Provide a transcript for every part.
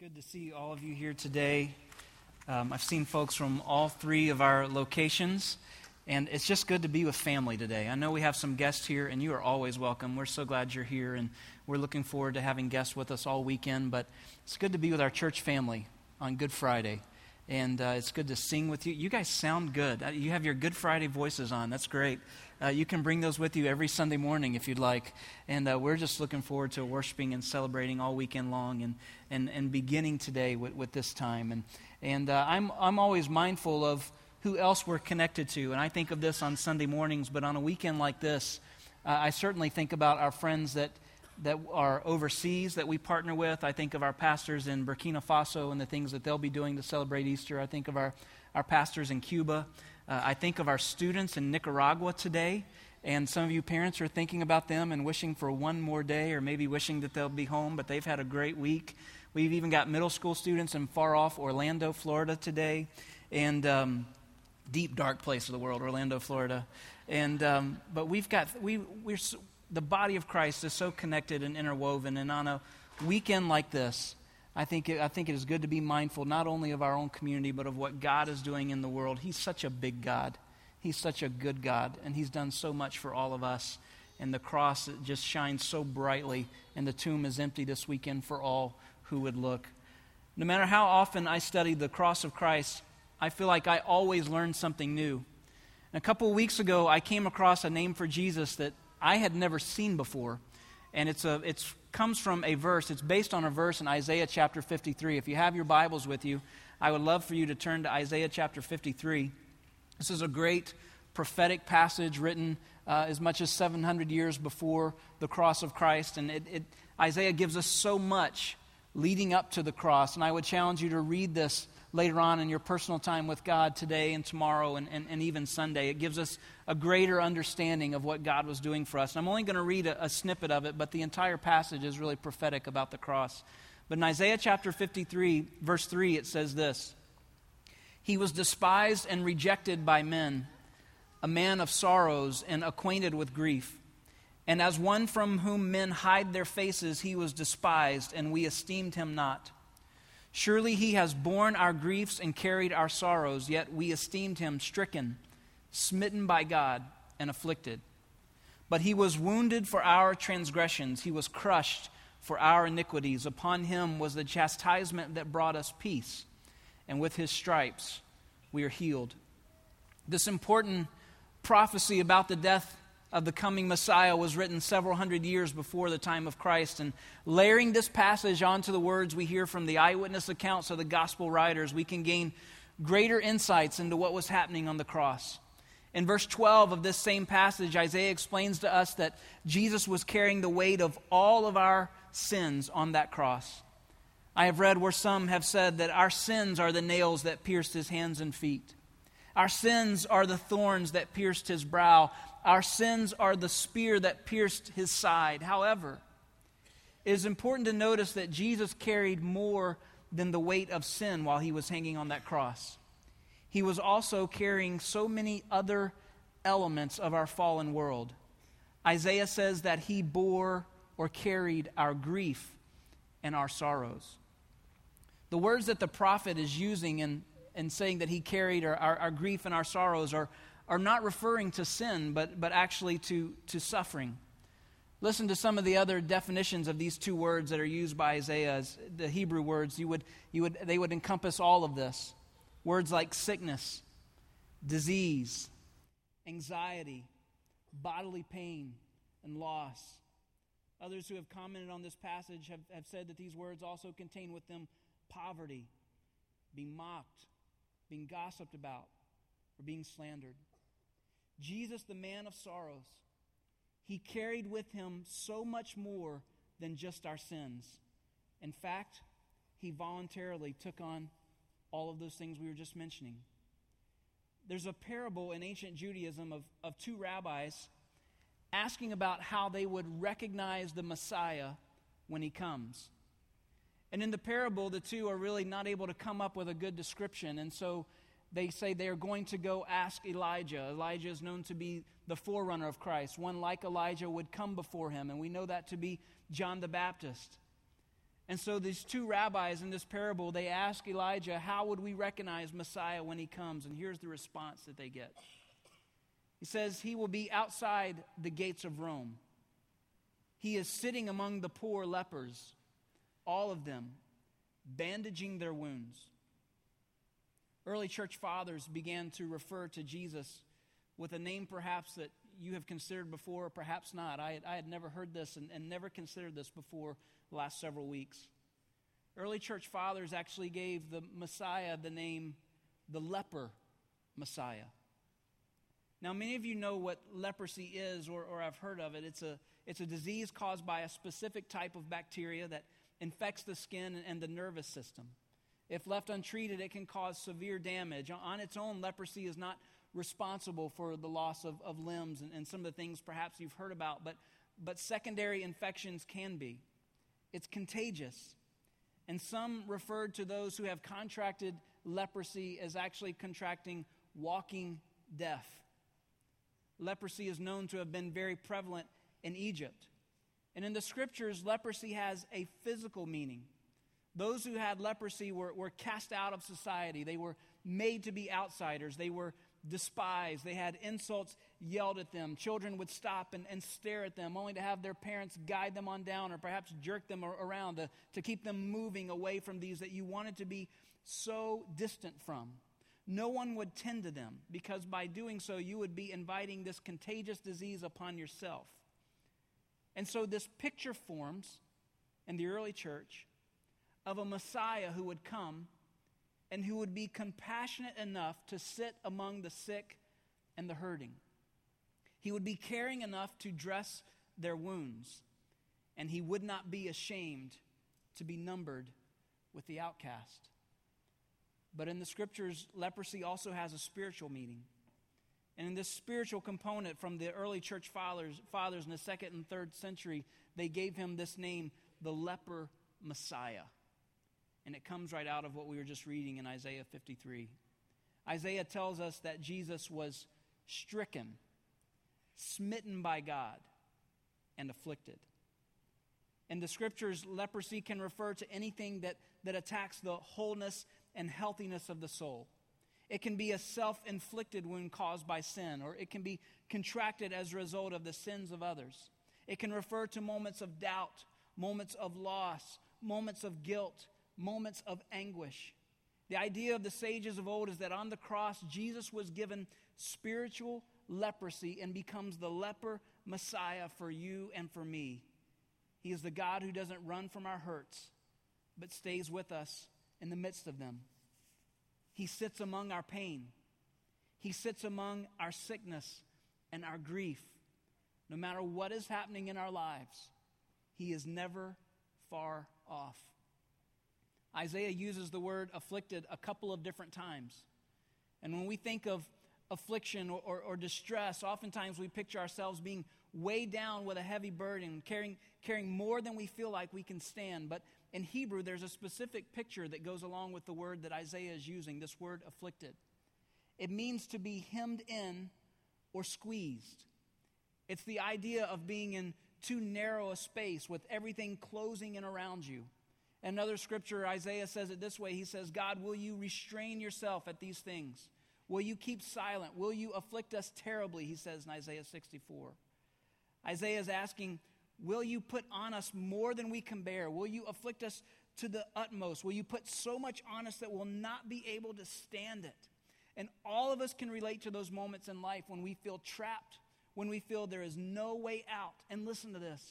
Good to see all of you here today. I've seen folks from all three of our locations, and it's just good to be with family today. I know we have some guests here, and you are always welcome. We're so glad you're here, and we're looking forward to having guests with us all weekend, but it's good to be with our church family on Good Friday, and it's good to sing with you. You guys sound good. You have your Good Friday voices on. That's great. You can bring those with you every Sunday morning if you'd like. And we're just looking forward to worshiping and celebrating all weekend long and beginning today with this time. And I'm always mindful of who else we're connected to. And I think of this on Sunday mornings, but on a weekend like this, I certainly think about our friends that are overseas that we partner with. I think of our pastors in Burkina Faso and the things that they'll be doing to celebrate Easter. I think of our pastors in Cuba. I think of our students in Nicaragua today, and some of you parents are thinking about them and wishing for one more day, or maybe wishing that they'll be home, but they've had a great week. We've even got middle school students in far-off Orlando, Florida today, and deep, dark place of the world, Orlando, Florida. And but we're the body of Christ is so connected and interwoven, and on a weekend like this, I think it is good to be mindful not only of our own community, but of what God is doing in the world. He's such a big God. He's such a good God, and He's done so much for all of us. And the cross, it just shines so brightly, and the tomb is empty this weekend for all who would look. No matter how often I study the cross of Christ, I feel like I always learn something new. And a couple of weeks ago, I came across a name for Jesus that I had never seen before, and it's comes from a verse. It's based on a verse in Isaiah chapter 53. If you have your Bibles with you, I would love for you to turn to Isaiah chapter 53. This is a great prophetic passage written as much as 700 years before the cross of Christ. And Isaiah gives us so much leading up to the cross. And I would challenge you to read this later on in your personal time with God today and tomorrow and even Sunday. It gives us a greater understanding of what God was doing for us. And I'm only going to read a snippet of it, but the entire passage is really prophetic about the cross. But in Isaiah chapter 53, verse 3, it says this: "He was despised and rejected by men, a man of sorrows and acquainted with grief. And as one from whom men hide their faces, he was despised, and we esteemed him not. Surely he has borne our griefs and carried our sorrows, yet we esteemed him stricken, smitten by God, and afflicted. But he was wounded for our transgressions, he was crushed for our iniquities. Upon him was the chastisement that brought us peace, and with his stripes we are healed." This important prophecy about the death of the coming Messiah was written several hundred years before the time of Christ. And layering this passage onto the words we hear from the eyewitness accounts of the gospel writers, we can gain greater insights into what was happening on the cross. In verse 12 of this same passage, Isaiah explains to us that Jesus was carrying the weight of all of our sins on that cross. I have read where some have said that our sins are the nails that pierced his hands and feet. Our sins are the thorns that pierced his brow. Our sins are the spear that pierced his side. However, it is important to notice that Jesus carried more than the weight of sin while he was hanging on that cross. He was also carrying so many other elements of our fallen world. Isaiah says that he bore or carried our grief and our sorrows. The words that the prophet is using in saying that he carried our grief and our sorrows are not referring to sin, but actually to suffering. Listen to some of the other definitions of these two words that are used by Isaiah as the Hebrew words. They would encompass all of this. Words like sickness, disease, anxiety, bodily pain, and loss. Others who have commented on this passage have said that these words also contain with them poverty, being mocked, being gossiped about, or being slandered. Jesus, the man of sorrows, he carried with him so much more than just our sins. In fact, he voluntarily took on all of those things we were just mentioning. There's a parable in ancient Judaism of two rabbis asking about how they would recognize the Messiah when he comes. And in the parable, the two are really not able to come up with a good description, and so they say they are going to go ask Elijah. Elijah is known to be the forerunner of Christ. One like Elijah would come before him, and we know that to be John the Baptist. And so these two rabbis in this parable, they ask Elijah, how would we recognize Messiah when he comes? And here's the response that they get. He says, he will be outside the gates of Rome. He is sitting among the poor lepers, all of them, bandaging their wounds. Early church fathers began to refer to Jesus with a name perhaps that you have considered before, or perhaps not. I had never heard this and never considered this before the last several weeks. Early church fathers actually gave the Messiah the name the leper Messiah. Now, many of you know what leprosy is, or have heard of it. It's a disease caused by a specific type of bacteria that infects the skin and the nervous system. If left untreated, it can cause severe damage. On its own, leprosy is not responsible for the loss of limbs and some of the things perhaps you've heard about, but secondary infections can be. It's contagious. And some referred to those who have contracted leprosy as actually contracting walking death. Leprosy is known to have been very prevalent in Egypt. And in the scriptures, leprosy has a physical meaning. Those who had leprosy were cast out of society. They were made to be outsiders. They were despised. They had insults yelled at them. Children would stop and stare at them, only to have their parents guide them on down or perhaps jerk them around to keep them moving away from these that you wanted to be so distant from. No one would tend to them, because by doing so, you would be inviting this contagious disease upon yourself. And so this picture forms in the early church of a Messiah who would come and who would be compassionate enough to sit among the sick and the hurting. He would be caring enough to dress their wounds, and he would not be ashamed to be numbered with the outcast. But in the scriptures, leprosy also has a spiritual meaning. And in this spiritual component from the early church fathers in the 2nd and 3rd century, they gave him this name, the leper Messiah. And it comes right out of what we were just reading in Isaiah 53. Isaiah tells us that Jesus was stricken, smitten by God, and afflicted. In the scriptures, leprosy can refer to anything that attacks the wholeness and healthiness of the soul. It can be a self-inflicted wound caused by sin, or it can be contracted as a result of the sins of others. It can refer to moments of doubt, moments of loss, moments of guilt, moments of anguish. The idea of the sages of old is that on the cross, Jesus was given spiritual leprosy and becomes the leper Messiah for you and for me. He is the God who doesn't run from our hurts, but stays with us in the midst of them. He sits among our pain. He sits among our sickness and our grief. No matter what is happening in our lives, he is never far off. Isaiah uses the word afflicted a couple of different times. And when we think of affliction or distress, oftentimes we picture ourselves being weighed down with a heavy burden, carrying more than we feel like we can stand. But in Hebrew, there's a specific picture that goes along with the word that Isaiah is using, this word afflicted. It means to be hemmed in or squeezed. It's the idea of being in too narrow a space with everything closing in around you. Another scripture, Isaiah says it this way. He says, God, will you restrain yourself at these things? Will you keep silent? Will you afflict us terribly? He says in Isaiah 64. Isaiah is asking, will you put on us more than we can bear? Will you afflict us to the utmost? Will you put so much on us that we'll not be able to stand it? And all of us can relate to those moments in life when we feel trapped, when we feel there is no way out. And listen to this.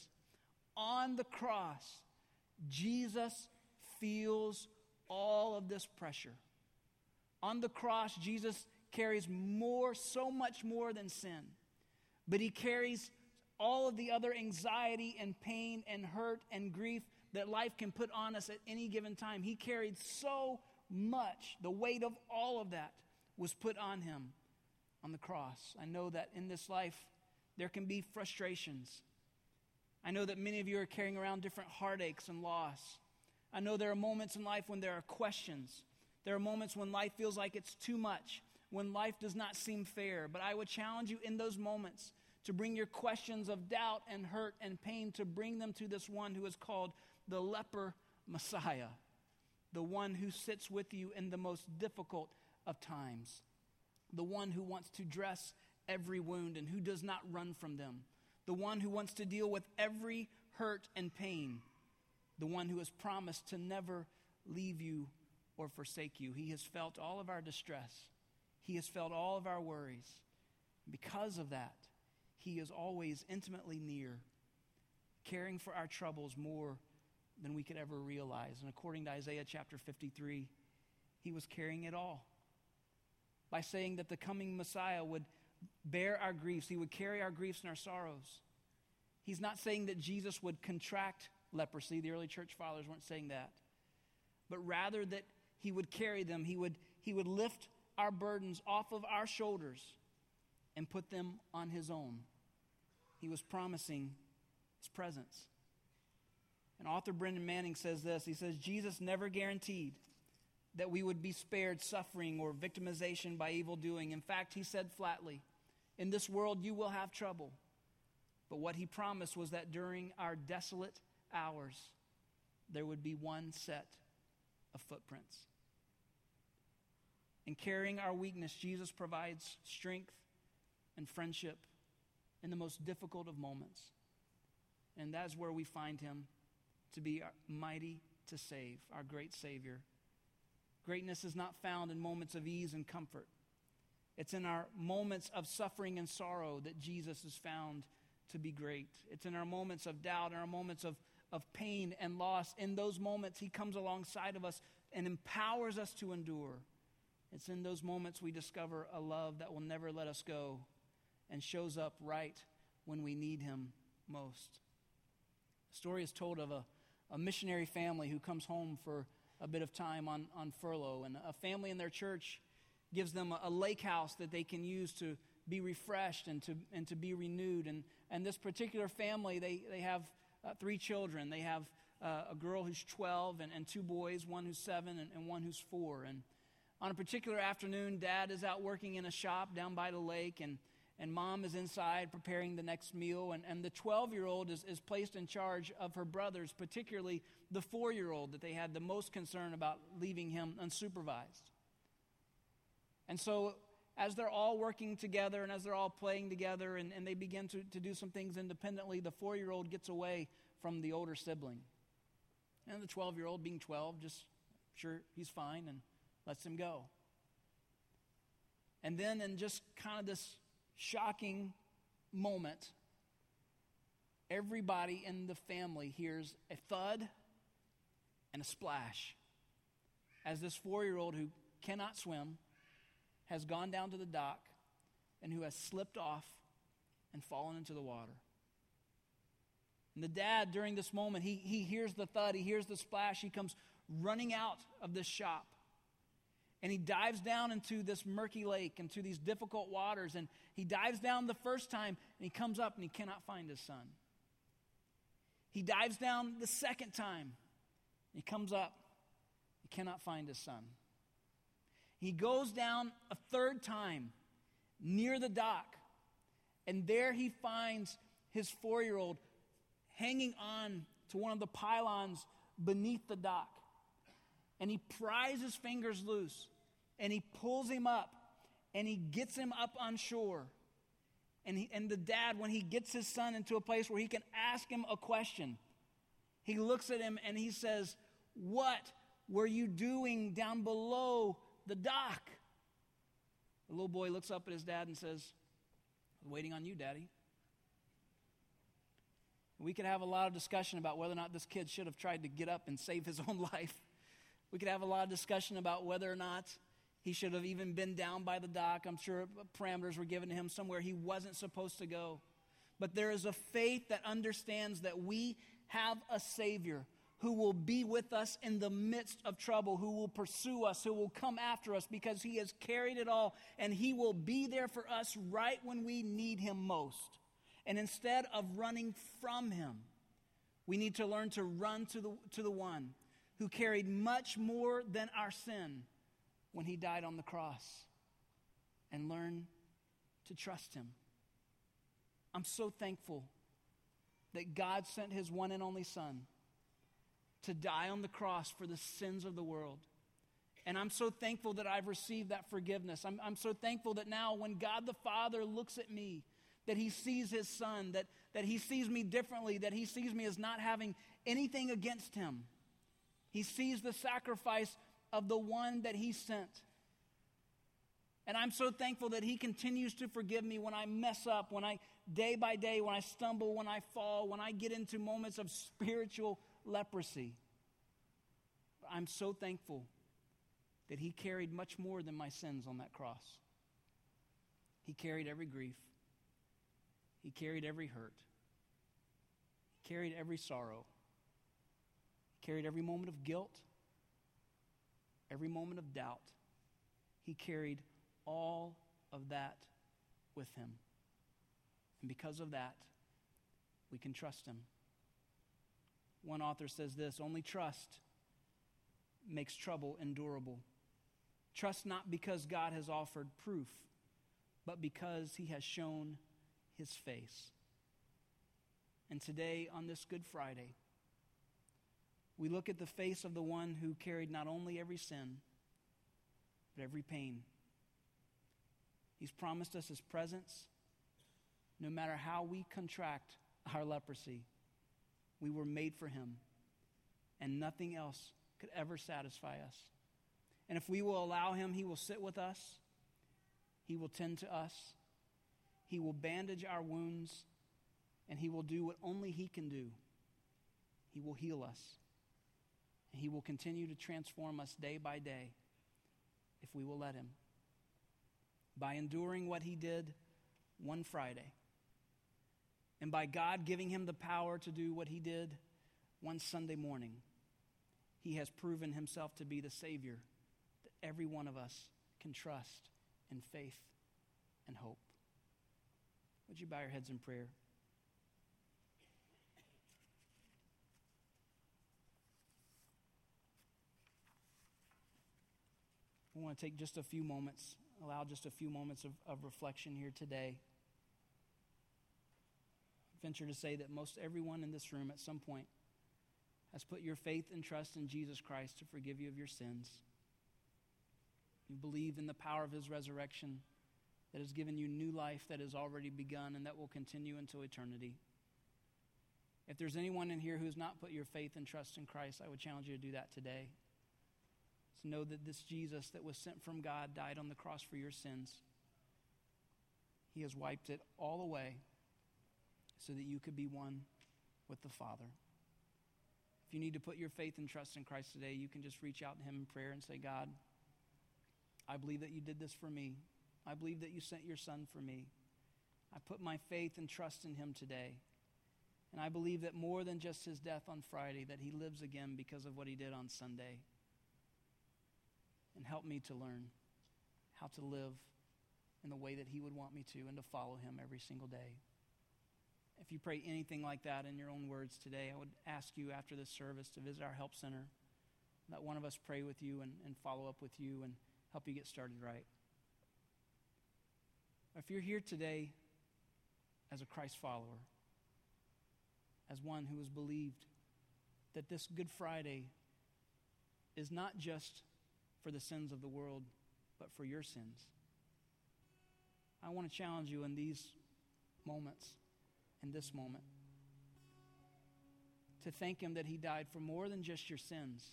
On the cross, Jesus feels all of this pressure. On the cross, Jesus carries more, so much more than sin. But he carries all of the other anxiety and pain and hurt and grief that life can put on us at any given time. He carried so much. The weight of all of that was put on him on the cross. I know that in this life there can be frustrations. I know that many of you are carrying around different heartaches and loss. I know there are moments in life when there are questions. There are moments when life feels like it's too much, when life does not seem fair. But I would challenge you in those moments to bring your questions of doubt and hurt and pain, to bring them to this one who is called the leper Messiah, the one who sits with you in the most difficult of times, the one who wants to dress every wound and who does not run from them, the one who wants to deal with every hurt and pain, the one who has promised to never leave you or forsake you. He has felt all of our distress. He has felt all of our worries. Because of that, he is always intimately near, caring for our troubles more than we could ever realize. And according to Isaiah chapter 53, he was carrying it all. By saying that the coming Messiah would bear our griefs, he would carry our griefs and our sorrows. He's not saying that Jesus would contract leprosy. The early church fathers weren't saying that. But rather that he would carry them, he would lift our burdens off of our shoulders and put them on his own. He was promising his presence. And author Brendan Manning says this. He says, Jesus never guaranteed that we would be spared suffering or victimization by evildoing. In fact, he said flatly, in this world you will have trouble. But what he promised was that during our desolate hours, there would be one set of footprints. In carrying our weakness, Jesus provides strength and friendship in the most difficult of moments. And that's where we find him to be mighty to save, our great Savior. Greatness is not found in moments of ease and comfort. It's in our moments of suffering and sorrow that Jesus is found to be great. It's in our moments of doubt, in our moments of pain and loss. In those moments, he comes alongside of us and empowers us to endure. It's in those moments we discover a love that will never let us go and shows up right when we need him most. The story is told of a missionary family who comes home for a bit of time on furlough, and a family in their church gives them a lake house that they can use to be refreshed and to be renewed. And this particular family, they have three children. They have a girl who's 12 and two boys, one who's 7 and one who's 4. And on a particular afternoon, Dad is out working in a shop down by the lake, and Mom is inside preparing the next meal. And the 12-year-old is placed in charge of her brothers, particularly the 4-year-old that they had the most concern about leaving him unsupervised. And so as they're all working together and as they're all playing together and they begin to do some things independently, the 4-year-old gets away from the older sibling. And the 12-year-old, being 12, just sure he's fine and lets him go. And then in just kind of this shocking moment, everybody in the family hears a thud and a splash as this 4-year-old who cannot swim has gone down to the dock and who has slipped off and fallen into the water. And the dad, during this moment, he hears the thud, he hears the splash, he comes running out of this shop. And he dives down into this murky lake, into these difficult waters. And he dives down the first time, and he comes up, and he cannot find his son. He dives down the second time, and he comes up, he cannot find his son. He goes down a third time near the dock, and there he finds his 4-year-old hanging on to one of the pylons beneath the dock. And he pries his fingers loose, and he pulls him up, and he gets him up on shore. And the dad, when he gets his son into a place where he can ask him a question, he looks at him and he says, "What were you doing down below the dock?" The little boy looks up at his dad and says, "I'm waiting on you, Daddy." We could have a lot of discussion about whether or not this kid should have tried to get up and save his own life. We could have a lot of discussion about whether or not he should have even been down by the dock. I'm sure parameters were given to him somewhere he wasn't supposed to go. But there is a faith that understands that we have a Savior who will be with us in the midst of trouble, who will pursue us, who will come after us because he has carried it all, and he will be there for us right when we need him most. And instead of running from him, we need to learn to run to the one who carried much more than our sin when he died on the cross, and learn to trust him. I'm so thankful that God sent his one and only Son to die on the cross for the sins of the world. And I'm so thankful that I've received that forgiveness. I'm so thankful that now when God the Father looks at me, that he sees his son, that he sees me differently, that he sees me as not having anything against him. He sees the sacrifice of the one that he sent. And I'm so thankful that he continues to forgive me when I mess up, when I, day by day, when I stumble, when I fall, when I get into moments of spiritual leprosy. But I'm so thankful that he carried much more than my sins on that cross. He carried every grief. He carried every hurt. He carried every sorrow. He carried every moment of guilt, every moment of doubt. He carried all of that with him. And because of that, we can trust him. One author says this, only trust makes trouble endurable. Trust not because God has offered proof, but because he has shown his face. And today, on this Good Friday, we look at the face of the one who carried not only every sin, but every pain. He's promised us his presence. No matter how we contract our leprosy, we were made for him, and nothing else could ever satisfy us. And if we will allow him, he will sit with us. He will tend to us. He will bandage our wounds, and he will do what only he can do. He will heal us, and he will continue to transform us day by day if we will let him. By enduring what he did one Friday, and by God giving him the power to do what he did one Sunday morning, he has proven himself to be the Savior that every one of us can trust in faith and hope. Would you bow your heads in prayer? I want to take just a few moments, allow just a few moments of reflection here today. I venture to say that most everyone in this room at some point has put your faith and trust in Jesus Christ to forgive you of your sins. You believe in the power of his resurrection that has given you new life that has already begun and that will continue until eternity. If there's anyone in here who's not put your faith and trust in Christ, I would challenge you to do that today. To know that this Jesus that was sent from God died on the cross for your sins. He has wiped it all away so that you could be one with the Father. If you need to put your faith and trust in Christ today, you can just reach out to him in prayer and say, God, I believe that you did this for me. I believe that you sent your son for me. I put my faith and trust in him today. And I believe that more than just his death on Friday, that he lives again because of what he did on Sunday. And help me to learn how to live in the way that he would want me to and to follow him every single day. If you pray anything like that in your own words today, I would ask you after this service to visit our help center. Let one of us pray with you and follow up with you and help you get started right. If you're here today as a Christ follower, as one who has believed that this Good Friday is not just for the sins of the world, but for your sins, I want to challenge you in these moments, in this moment, to thank him that he died for more than just your sins,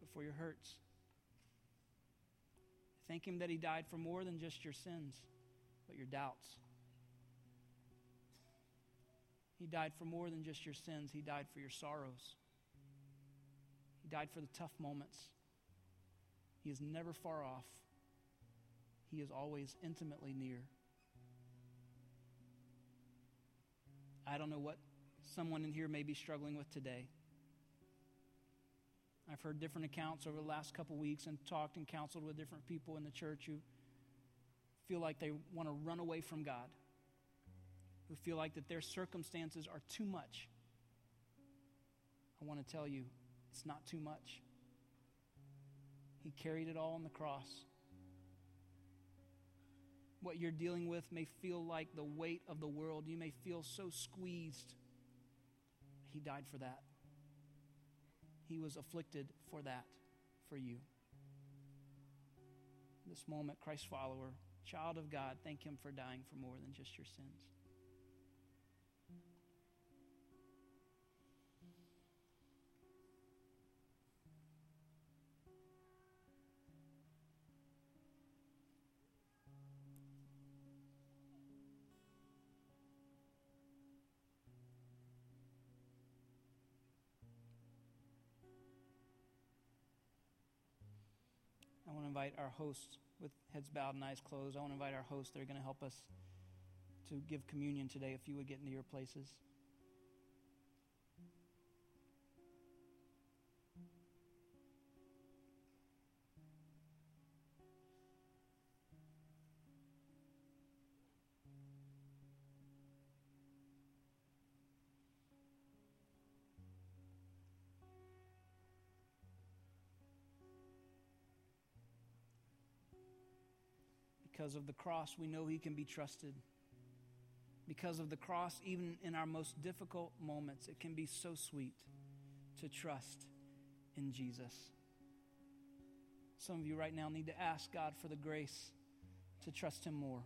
but for your hurts. Thank him that he died for more than just your sins, but your doubts. He died for more than just your sins. He died for your sorrows. He died for the tough moments. He is never far off. He is always intimately near. I don't know what someone in here may be struggling with today. I've heard different accounts over the last couple weeks and talked and counseled with different people in the church who feel like they want to run away from God, who feel like that their circumstances are too much. I want to tell you, it's not too much. He carried it all on the cross. What you're dealing with may feel like the weight of the world. You may feel so squeezed. He died for that. He was afflicted for that, for you. This moment, Christ follower, child of God, thank him for dying for more than just your sins. I want to invite our hosts, with heads bowed and eyes closed, I want to invite our hosts. They're going to help us to give communion today. If you would get into your places. Because of the cross, we know he can be trusted. Because of the cross, even in our most difficult moments, it can be so sweet to trust in Jesus. Some of you right now need to ask God for the grace to trust him more.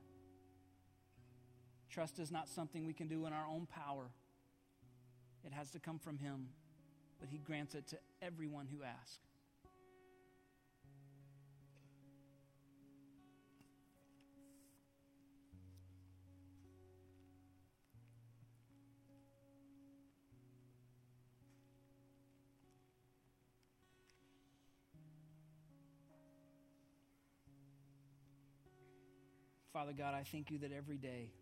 Trust is not something we can do in our own power. It has to come from him, but he grants it to everyone who asks. Father God, I thank you that every day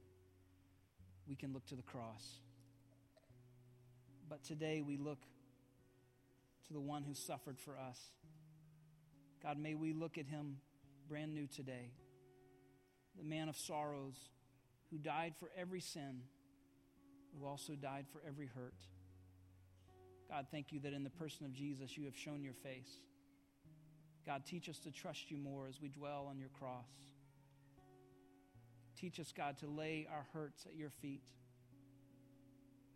we can look to the cross. But today we look to the one who suffered for us. God, may we look at him brand new today. The man of sorrows who died for every sin, who also died for every hurt. God, thank you that in the person of Jesus you have shown your face. God, teach us to trust you more as we dwell on your cross. Teach us, God, to lay our hurts at your feet.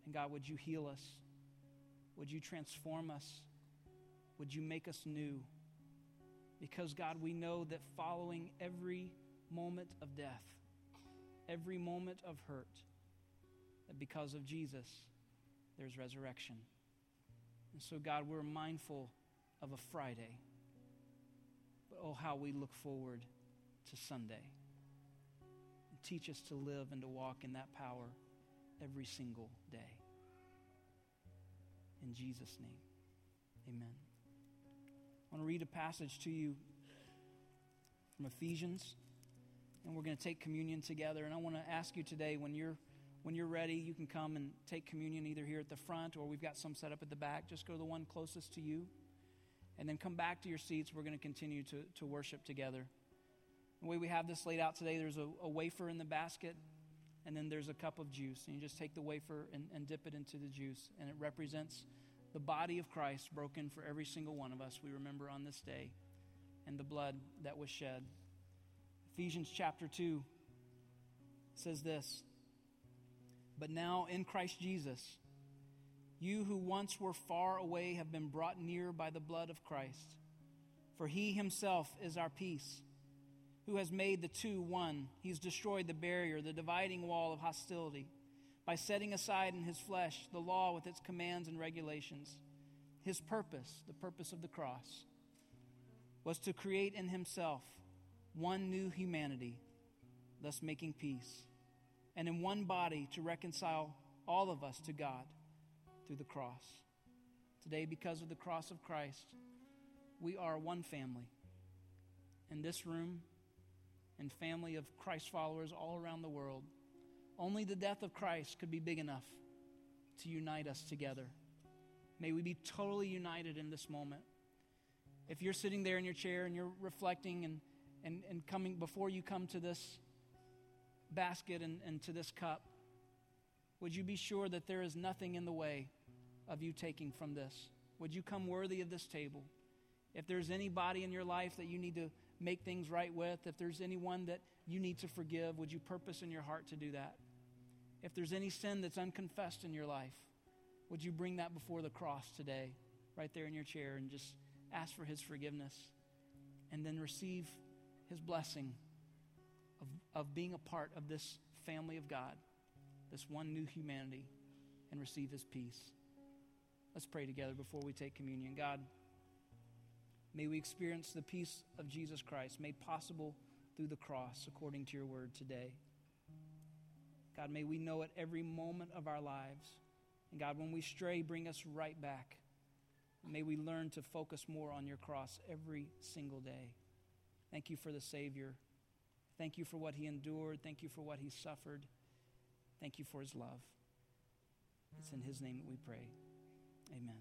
And God, would you heal us? Would you transform us? Would you make us new? Because, God, we know that following every moment of death, every moment of hurt, that because of Jesus, there's resurrection. And so, God, we're mindful of a Friday. But oh, how we look forward to Sunday. Teach us to live and to walk in that power every single day. In Jesus' name, amen. I want to read a passage to you from Ephesians, and we're going to take communion together. And I want to ask you today, when you're ready, you can come and take communion either here at the front, or we've got some set up at the back. Just go to the one closest to you, and then come back to your seats. We're going to continue to worship together. The way we have this laid out today, there's a wafer in the basket, and then there's a cup of juice. And you just take the wafer and dip it into the juice, and it represents the body of Christ broken for every single one of us we remember on this day, and the blood that was shed. Ephesians chapter 2 says this: "But now in Christ Jesus, you who once were far away have been brought near by the blood of Christ, for he himself is our peace, who has made the two one. He's destroyed the barrier, the dividing wall of hostility, by setting aside in his flesh the law with its commands and regulations. His purpose," the purpose of the cross, "was to create in himself one new humanity, thus making peace, and in one body to reconcile all of us to God through the cross." Today, because of the cross of Christ, we are one family in this room, and family of Christ followers all around the world. Only the death of Christ could be big enough to unite us together. May we be totally united in this moment. If you're sitting there in your chair and you're reflecting and coming before you come to this basket and to this cup, would you be sure that there is nothing in the way of you taking from this? Would you come worthy of this table? If there's anybody in your life that you need to make things right with, if there's anyone that you need to forgive, would you purpose in your heart to do that? If there's any sin that's unconfessed in your life, would you bring that before the cross today right there in your chair and just ask for his forgiveness, and then receive his blessing of being a part of this family of God, this one new humanity, and receive his peace. Let's pray together before we take communion. God, may we experience the peace of Jesus Christ, made possible through the cross according to your word today. God, may we know it every moment of our lives. And God, when we stray, bring us right back. May we learn to focus more on your cross every single day. Thank you for the Savior. Thank you for what he endured. Thank you for what he suffered. Thank you for his love. It's in his name that we pray. Amen.